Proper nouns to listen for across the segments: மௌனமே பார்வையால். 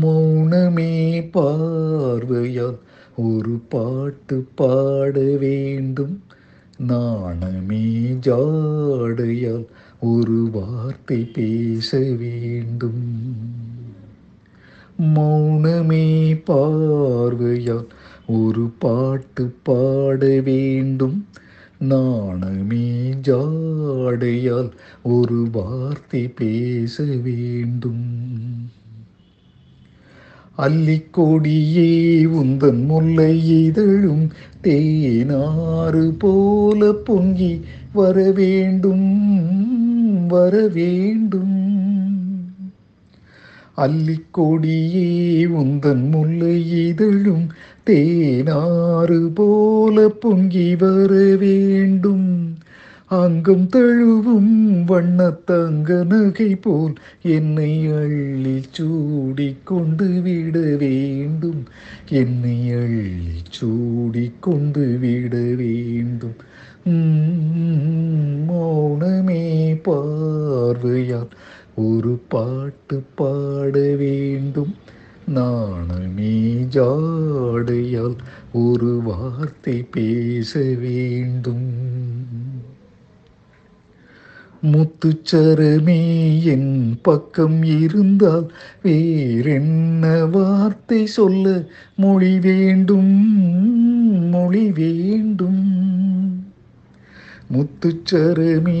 மௌனமே பார்வையால் ஒரு பாட்டு பாட வேண்டும், நாணமே ஜாடையால் ஒரு வார்த்தை பேச வேண்டும். மௌனமே பார்வையால் ஒரு பாட்டு பாட வேண்டும், நாணமே ஜாடையால் ஒரு வார்த்தை பேச வேண்டும். அல்லிக்கொடியே உந்தன் முல்லை இதழும் தேனாறு போல பொங்கி வர வேண்டும், வர வேண்டும். அல்லிக்கொடியே உந்தன் முல்லை இதழும் தேனாறு போல பொங்கி வர வேண்டும். அங்கம் தழுவும் வண்ணத்தங்க நகை போல் என்னை அள்ளி சூடிக்கொண்டு விட வேண்டும், என்னை அள்ளி சூடிக்கொண்டு விட வேண்டும். மௌனமே பார்வையால் ஒரு பாட்டு பாட வேண்டும், நாணமே ஜாடையால் ஒரு வார்த்தை பேச வேண்டும். முத்துச்சரமே என் பக்கம் இருந்தால் வேறென்ன வார்த்தை சொல்ல மொழி வேண்டும், மொழி வேண்டும். முத்துச்சரமே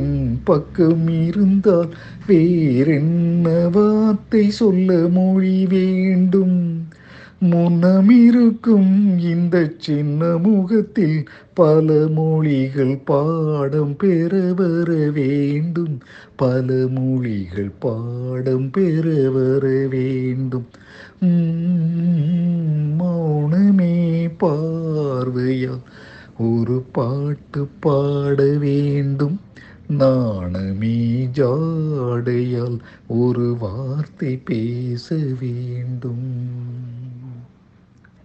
என் பக்கம் இருந்தால் வேறென்ன வார்த்தை சொல்ல மொழி வேண்டும். முன்னமிருக்கும் இந்த சின்ன முகத்தில் பல மொழிகள் பாடம் பெற வர வேண்டும், பல மொழிகள் பாடம் பெற வர வேண்டும். மௌனமே பார்வையால் ஒரு பாட்டு பாட வேண்டும், நாணமே ஜாடையால் ஒரு வார்த்தை பேச வேண்டும்.